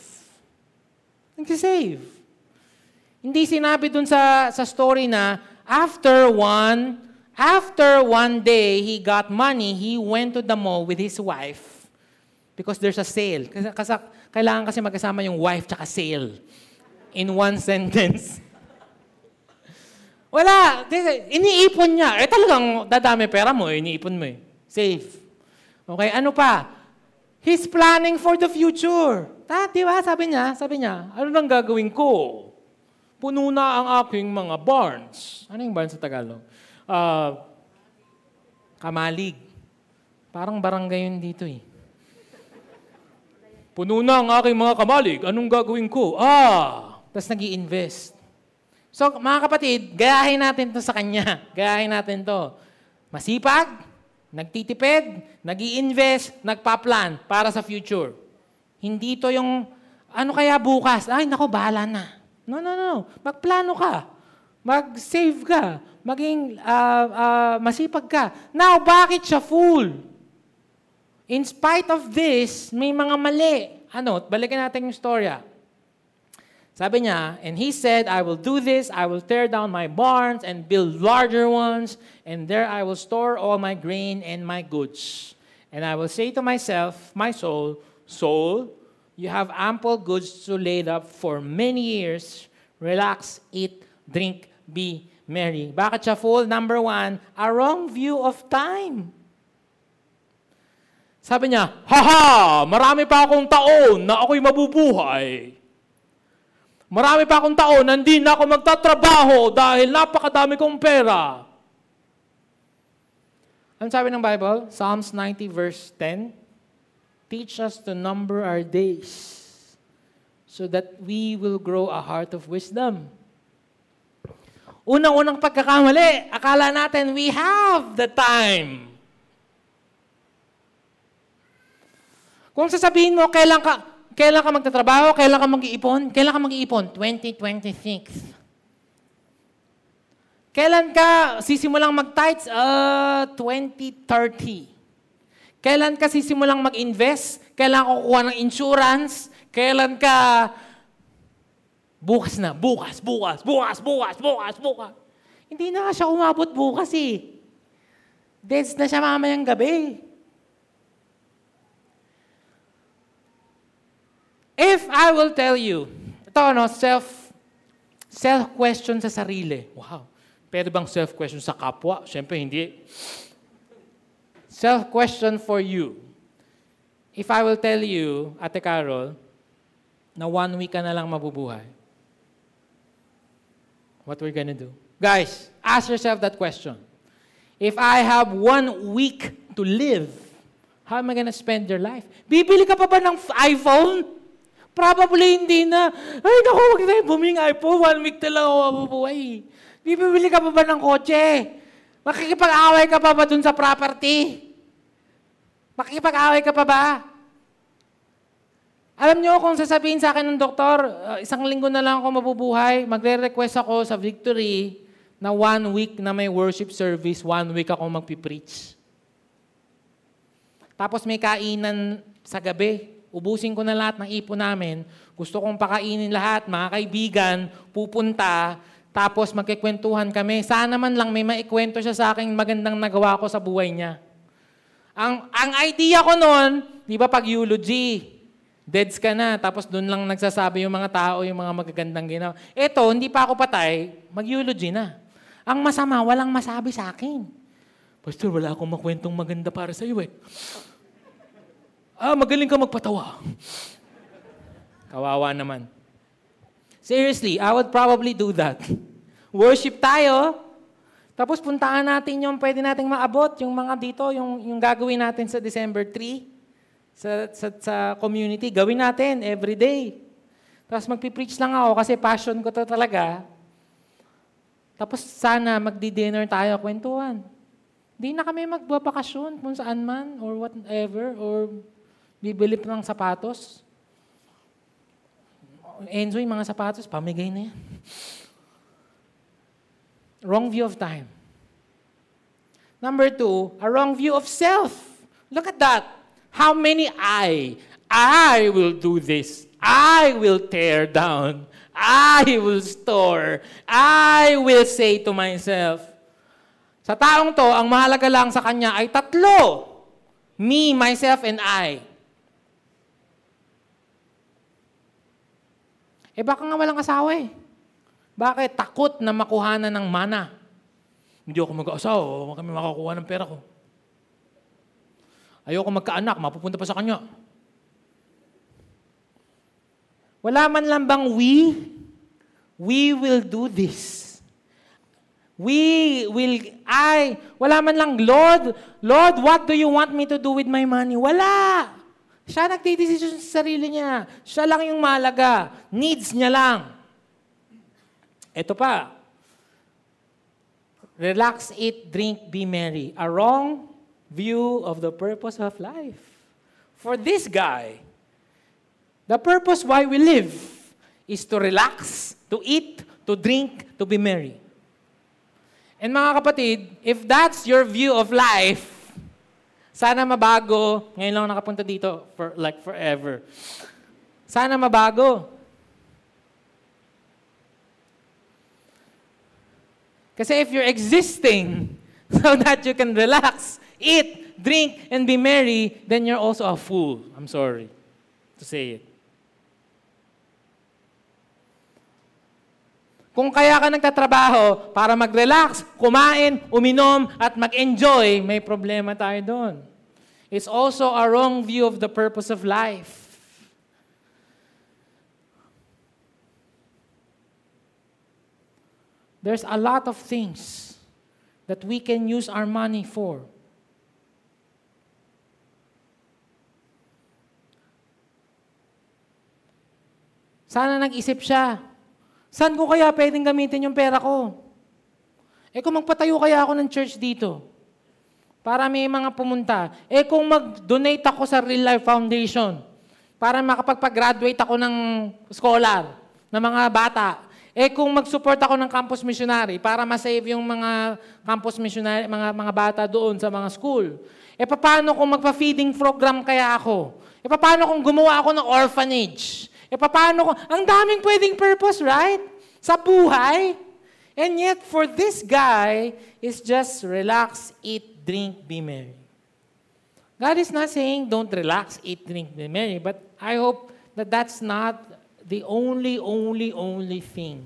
Nagsisave. Hindi sinabi dun sa, sa story na after one, after one day he got money, he went to the mall with his wife because there's a sale. Kasi, kasi, kailangan kasi magkasama yung wife tsaka sale in one sentence. Wala. Iniipon niya. Eh talagang dadami pera mo, iniipon mo eh. Save. Okay, ano pa? He's planning for the future. Ta, di ba? Sabi niya, sabi niya, ano nang gagawin ko? Puno na ang aking mga barns. Ano yung barns sa Tagalog? Uh, kamalig. Parang barangay yun dito eh. Puno na ang aking mga kamalig. Anong gagawin ko? Ah! Tapos nag-i-invest. So, mga kapatid, gayahin natin to sa kanya. Gayahin natin to. Masipag, nagtitipid, nag-i-invest, nagpa-plan para sa future. Hindi to yung, ano kaya bukas? Ay, naku, bahala na. No, no, no. Magplano ka. Mag-save ka. Maging uh, uh, masipag ka. Now, bakit siya fool? In spite of this, may mga mali. Ano? Balikan natin yung storya. Sabi niya, and he said, I will do this, I will tear down my barns and build larger ones, and there I will store all my grain and my goods. And I will say to myself, my soul, soul, you have ample goods to lay up for many years. Relax, eat, drink, be merry. Bakit siya fool? Number one, a wrong view of time. Sabi niya, haha, marami pa akong taon na ako'y mabubuhay. Marami pa akong taon na hindi na ako magtatrabaho dahil napakadami kong pera. Ano sabi ng Bible? Psalms ninety verse ten, teach us to number our days so that we will grow a heart of wisdom. Unang-unang pagkakamali, akala natin we have the time. Kung sasabihin mo, kailan ka... Kailan ka magtatrabaho? Kailan ka mag-iipon? Kailan ka mag-iipon? twenty twenty-six. Kailan ka sisimulang mag-tithes? Uh, twenty thirty. Kailan ka sisimulang mag-invest? Kailan ka kukuha ng insurance? Kailan ka... Bukas na. Bukas, bukas, bukas, bukas, bukas, bukas. Hindi na siya umabot bukas eh. Deads na siya mamayang gabi. If I will tell you, ito ano, self, self-question sa sarili. Wow. Pwede bang self-question sa kapwa? Siyempre hindi. Self-question for you. If I will tell you, Ate Carol, na one week ka na lang mabubuhay, what we're gonna do? Guys, ask yourself that question. If I have one week to live, how am I gonna spend your life? Bibili ka pa ba ng iPhone? Probably hindi na. Ay, naku, huwag tayo buming iPhone. One week na lang ako mabubuhay. Bibibili ka pa ba ng kotse? Makikipag-away ka pa ba dun sa property? Makikipag-away ka pa ba? Alam nyo, kung sasabihin sa akin ng doktor, uh, isang linggo na lang ako mabubuhay, magre-request ako sa Victory na one week na may worship service, one week ako magpipreach. Tapos may kainan sa gabi. Ubusin ko na lahat ng ipon namin. Gusto kong pakainin lahat. Mga kaibigan, pupunta, tapos magkikwentuhan kami. Sana man lang may maikwento siya sa akin magandang nagawa ko sa buhay niya. Ang ang idea ko noon, di ba pag eulogy, Deads ka na, tapos doon lang nagsasabi yung mga tao, yung mga magagandang ginawa. Eto, hindi pa ako patay, mag-eulogy na. Ang masama, walang masabi sa akin. Pastor, wala akong makwentong maganda para sa iyo eh. Ah, magaling ka magpatawa. Kawawa naman. Seriously, I would probably do that. Worship tayo, tapos puntaan natin yung pwede nating maabot, yung mga dito, yung, yung gagawin natin sa December third. Sa, sa, sa community, gawin natin every day. Tapos magpipreach lang ako kasi passion ko to talaga. Tapos sana magdi-dinner tayo, kwentuhan. Hindi na kami magbabakasyon kung saan man or whatever or bibili ng sapatos. Enjoy mga sapatos, pamigay na yan. Wrong view of time. Number two, a wrong view of self. Look at that. How many I? I will do this. I will tear down. I will store. I will say to myself. Sa taong to, ang mahalaga lang sa kanya ay tatlo. Me, myself, and I. Eh baka nga walang asawa eh. Bakit? Takot na makuhanan ng mana. Hindi ako mag-asawa. Huwag kami makakuha ng pera ko. Ayoko magkaanak, mapupunta pa sa kanya. Wala man lang bang we, we will do this. We will, I, wala man lang, Lord, Lord, what do you want me to do with my money? Wala. Siya nagtidesisyon sa sarili niya. Siya lang yung mahalaga. Needs niya lang. Ito pa. Relax, eat, drink, be merry. A wrong view of the purpose of life. For this guy, the purpose why we live is to relax, to eat, to drink, to be merry. And mga kapatid, if that's your view of life, sana mabago. Ngayon lang nakapunta dito for like forever. Sana mabago. Kasi if you're existing so that you can relax, eat, drink, and be merry, then you're also a fool. I'm sorry to say it. Kung kaya ka nagtatrabaho para mag-relax, kumain, uminom, at mag-enjoy, may problema tayo doon. It's also a wrong view of the purpose of life. There's a lot of things that we can use our money for. Sana nag-isip siya. Saan ko kaya pwedeng gamitin yung pera ko? Eh kung magpatayo kaya ako ng church dito para may mga pumunta. Eh kung mag-donate ako sa Real Life Foundation para makapagpag-graduate ako ng scholar, ng mga bata. Eh kung mag-support ako ng campus missionary para ma-save yung mga campus missionary, mga, mga bata doon sa mga school. Eh paano kung magpa-feeding program kaya ako? Eh paano kung gumawa ako ng orphanage? E paano ko? Ang daming pwedeng purpose, right? Sa buhay. And yet, for this guy, it's just relax, eat, drink, be merry. God is not saying don't relax, eat, drink, be merry. But I hope that that's not the only, only, only thing.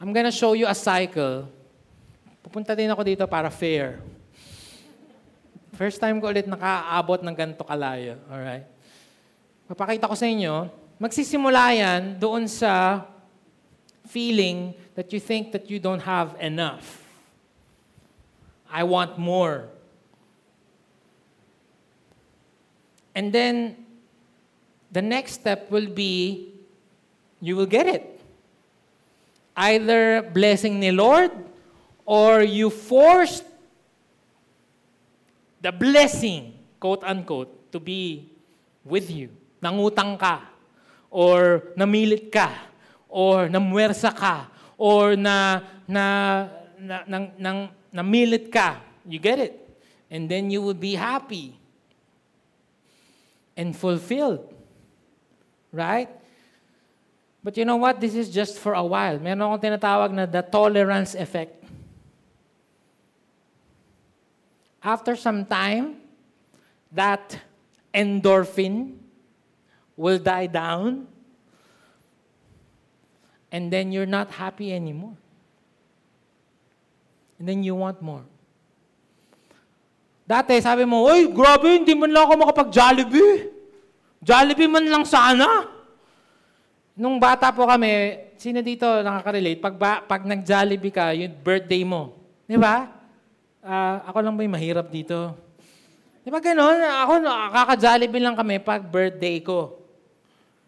I'm gonna show you a cycle. Pupunta din ako dito para fair. First time ko ulit nakaabot ng ganito kalayo. Alright? Papakita ko sa inyo, magsisimula yan doon sa feeling that you think that you don't have enough. I want more. And then, the next step will be, you will get it. Either blessing ni Lord, or you forced the blessing, quote-unquote, to be with you. Nangutang ka, or namilit ka, or namwersa ka, or na, na, na, na, na, namilit ka. You get it? And then you will be happy and fulfilled. Right? But you know what? This is just for a while. Meron akong tinatawag na the tolerance effect. After some time, that endorphin will die down, and then you're not happy anymore. And then you want more. Dati, sabi mo, "Uy, grabe, hindi man lang ako makapag-Jollibee. Jollibee man lang sana." Nung bata po kami, sino dito nakaka-relate? Pag, ba, pag nag-Jollibee ka, yung birthday mo. Di ba? Uh, ako lang ba yung mahirap dito? Di ba ganun? Ako, kaka-Jollibee lang kami pag birthday ko.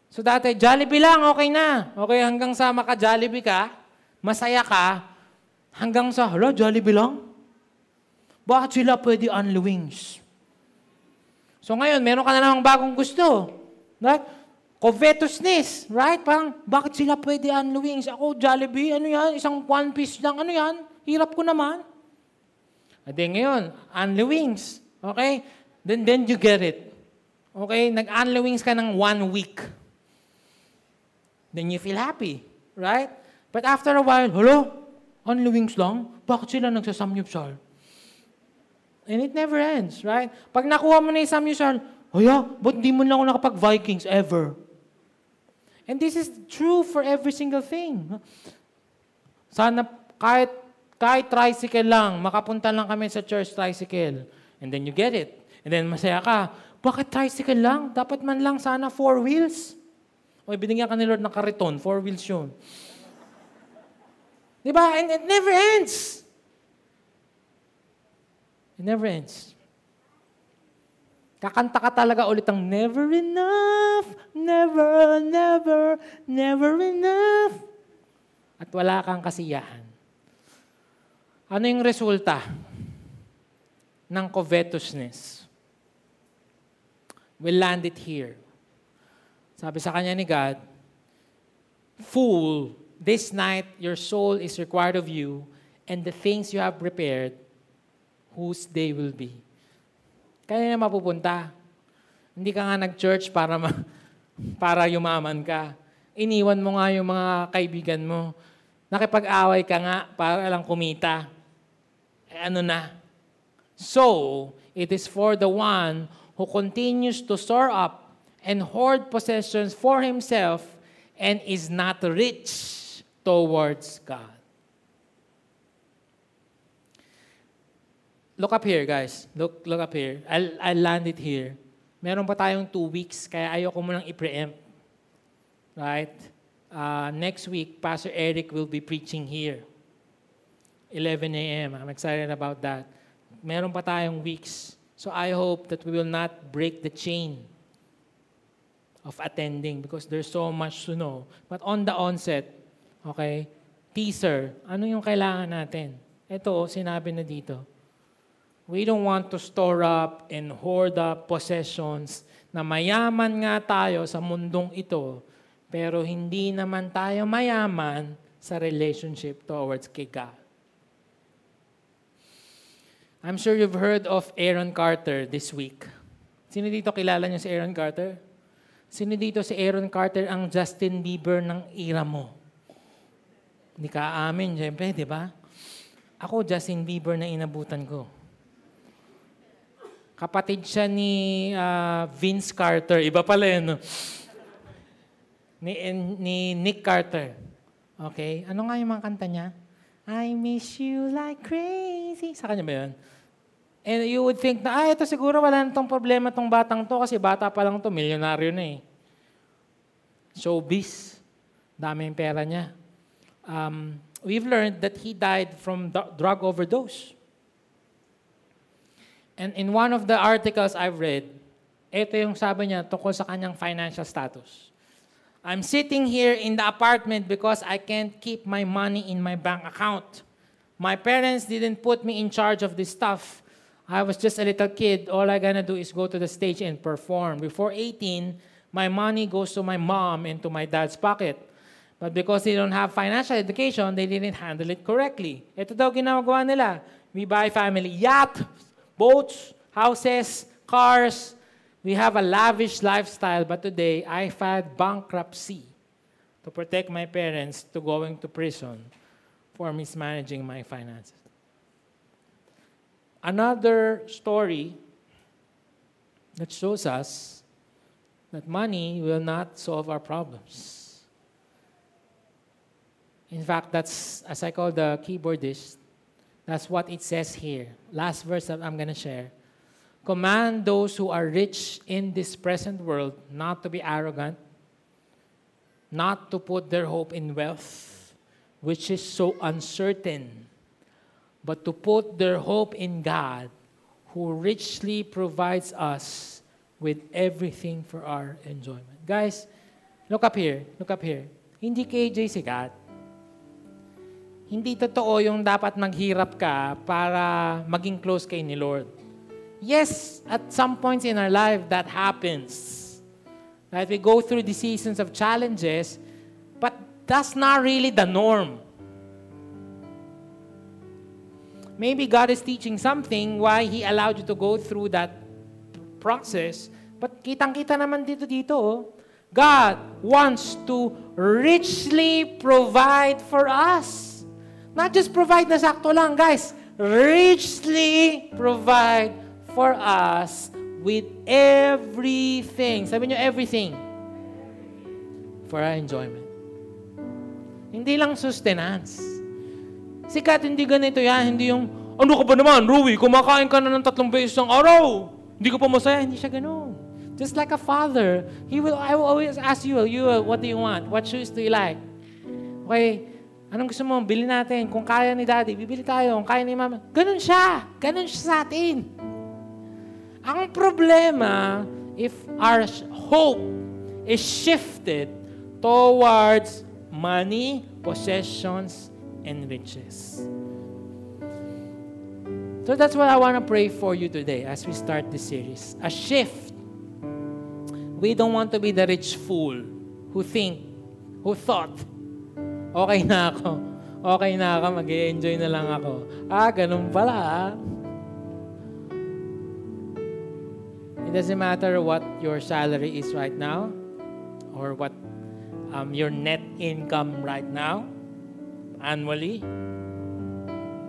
So dati, Jollibee lang, okay na. Okay, hanggang sa maka-Jollibee ka, masaya ka, hanggang sa, hala, Jollibee lang? Bakit sila pwede unli wings? So ngayon, meron ka na namang bagong gusto. Right? Covetousness. Right? Parang, bakit sila pwede unli wings? Ako, Jollibee, ano yan? Isang one piece lang, ano yan? Hirap ko naman. At then ngayon, unli wings. Okay? Then, then you get it. Okay? Nag-unli wings ka ng one week. Then you feel happy. Right? But after a while, hello? Unli wings lang? Bakit sila nagsasamyupsal? And it never ends, right? Pag nakuha mo na yung samyusal, "Hoya, ba't di mo lang ako nakapag-Vikings ever?" And this is true for every single thing. Sana kahit, kahit tricycle lang, makapunta lang kami sa church tricycle. And then you get it. And then masaya ka. Bakit tricycle lang? Dapat man lang sana four wheels. O, binigyan ka ni Lord ng kariton, four wheels yun. Diba? And it never ends. It never ends. Kakanta ka talaga ulit ang never enough, never, never, never enough. At wala kang kasiyahan. Ano yung resulta ng covetousness? We land it here. Sabi sa kanya ni God, "Fool, this night your soul is required of you, and the things you have prepared, whose they will be." Kaya na mapupunta. Hindi ka nga nag-church para, ma- para yumaman ka. Iniwan mo nga yung mga kaibigan mo. Nakipag-away ka nga para lang kumita. Eh, ano na? So, it is for the one who continues to store up and hoard possessions for himself and is not rich towards God. Look up here, guys. Look look up here. I'll, I'll land it here. Meron pa tayong two weeks, kaya ayoko munang i-preempt. Right? Uh, next week, Pastor Eric will be preaching here. eleven a.m. I'm excited about that. Meron pa tayong weeks. So I hope that we will not break the chain of attending because there's so much to know. But on the onset, okay, teaser, ano yung kailangan natin? Ito, sinabi na dito. We don't want to store up and hoard up possessions na mayaman nga tayo sa mundong ito, pero hindi naman tayo mayaman sa relationship towards kay God. I'm sure you've heard of Aaron Carter this week. Sino dito kilala niyo si Aaron Carter? Sino dito si Aaron Carter ang Justin Bieber ng era mo? Hindi ka amin, syempre, di ba? Ako, Justin Bieber na inabutan ko. Kapatid siya ni uh, Vince Carter. Iba pala yun. No? Ni, ni Nick Carter. Okay? Ano nga yung mga kanta niya? I miss you like crazy. Sa kanya ba yun? And you would think na, ah, ito siguro wala na tong problema tong batang to kasi bata pa lang to, milyonaryo na eh. Showbiz. Dami yung pera niya. Um, we've learned that he died from d- drug overdose. And in one of the articles I've read, ito yung sabi niya tungkol sa kanyang financial status. "I'm sitting here in the apartment because I can't keep my money in my bank account. My parents didn't put me in charge of this stuff. I was just a little kid. All I gonna do is go to the stage and perform. Before eighteen, my money goes to my mom and to my dad's pocket. But because they don't have financial education, they didn't handle it correctly." Ito daw ginagawa nila. "We buy family yacht, boats, houses, cars. We have a lavish lifestyle, but today I filed bankruptcy to protect my parents to going to prison for mismanaging my finances." Another story That shows us that money will not solve our problems. In fact, that's, as I call the keyboardist, that's what it says here. Last verse that I'm going to share. Command those who are rich in this present world not to be arrogant, not to put their hope in wealth, which is so uncertain, but to put their hope in God, who richly provides us with everything for our enjoyment. Guys, look up here. Look up here. Hindi K J sikat. Hindi totoo yung dapat maghirap ka para maging close kay ni Lord. Yes, at some points in our life, that happens. Right? We go through the seasons of challenges, but that's not really the norm. Maybe God is teaching something why He allowed you to go through that process. But kitang-kita naman dito dito, oh. God wants to richly provide for us. Not just provide na sakto lang, guys. Richly provide for us with everything. Sabi nyo, everything. For our enjoyment. Hindi lang sustenance. Sikat, hindi ganito yan. Hindi yung, ano ka ba naman, Rouie? Kumakain ka na ng tatlong beses ng araw. Hindi ka pa masaya. Hindi siya ganun. Just like a father, he will, I will always ask you, you, what do you want? What shoes do you like? Okay, anong gusto mo? Bili natin. Kung kaya ni daddy, bibili tayo. Kung kaya ni mama. Ganun siya. Ganun siya sa atin. Ang problema, if our hope is shifted towards money, possessions, and riches. So that's what I want to pray for you today as we start this series. A shift. We don't want to be the rich fool who think, who thought, okay na ako, okay na ako, mag-enjoy na lang ako. Ah, ganun pala ah. It doesn't matter what your salary is right now or what um, your net income right now. Annually,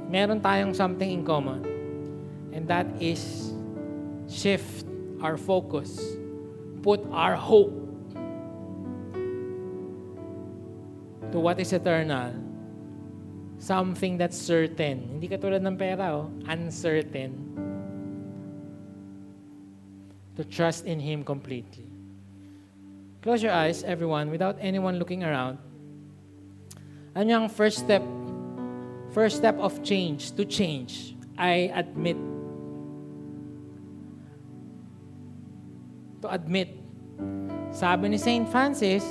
meron tayong something in common. And that is shift our focus. Put our hope to what is eternal. Something that's certain. Hindi katulad ng pera, oh. Uncertain. To trust in Him completely. Close your eyes, everyone, without anyone looking around. Ano yung first step? First step of change, to change. I admit. To admit. Sabi ni Saint Francis,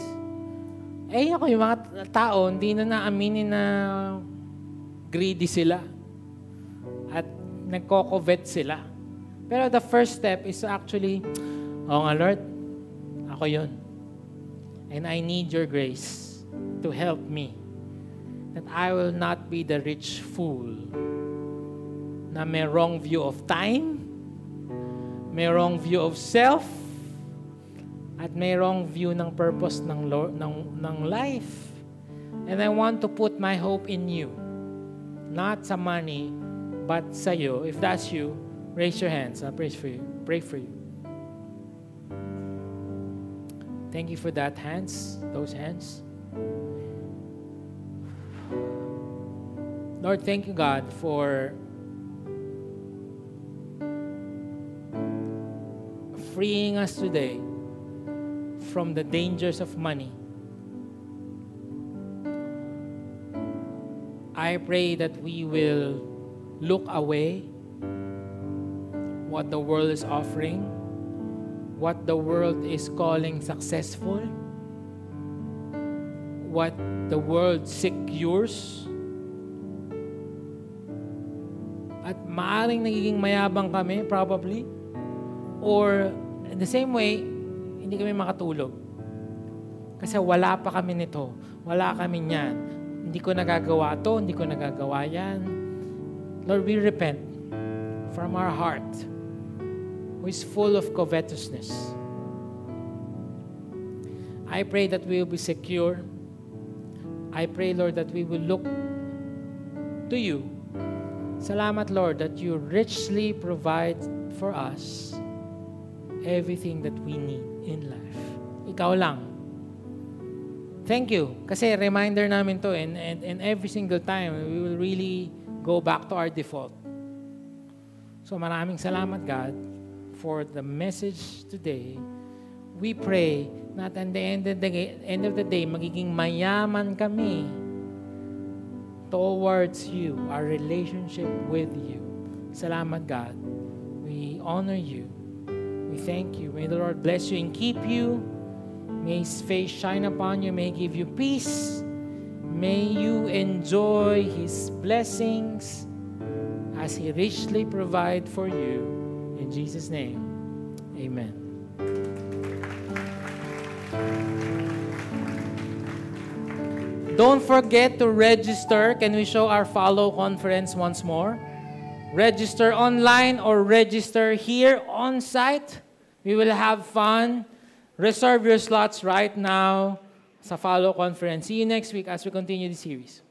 eh ako yung mga tao, hindi na naaminin na greedy sila. At nagko-covet sila. Pero the first step is to actually, oh nga Lord, ako yun. And I need your grace to help me. That I will not be the rich fool na may wrong view of time, may wrong view of self, at may wrong view ng purpose ng, lo- ng, ng life. And I want to put my hope in you. Not sa money, but sa you. If that's you, raise your hands. I'll pray for you. Pray for you. Thank you for that hands, those hands. Lord, thank you, God, for freeing us today from the dangers of money. I pray that we will look away what the world is offering, what the world is calling successful, what the world secures. At maaring nagiging mayabang kami, probably. Or, in the same way, hindi kami makatulog. Kasi wala pa kami nito. Wala kami niyan. Hindi ko nagagawa to, hindi ko nagagawa yan. Lord, we repent from our heart who is full of covetousness. I pray that we will be secure. I pray, Lord, that we will look to you. Salamat, Lord, that you richly provide for us everything that we need in life. Ikaw lang. Thank you. Kasi reminder namin to, and, and, and every single time, we will really go back to our default. So maraming salamat, God, for the message today. We pray that at the end of the day, end of the day magiging mayaman kami towards you, our relationship with you. Salamat, God. We honor you. We thank you. May the Lord bless you and keep you. May His face shine upon you. May He give you peace. May you enjoy His blessings as He richly provides for you. In Jesus' name, amen. Don't forget to register. Can we show our follow conference once more? Register online or register here on site. We will have fun. Reserve your slots right now sa follow conference. See you next week as we continue the series.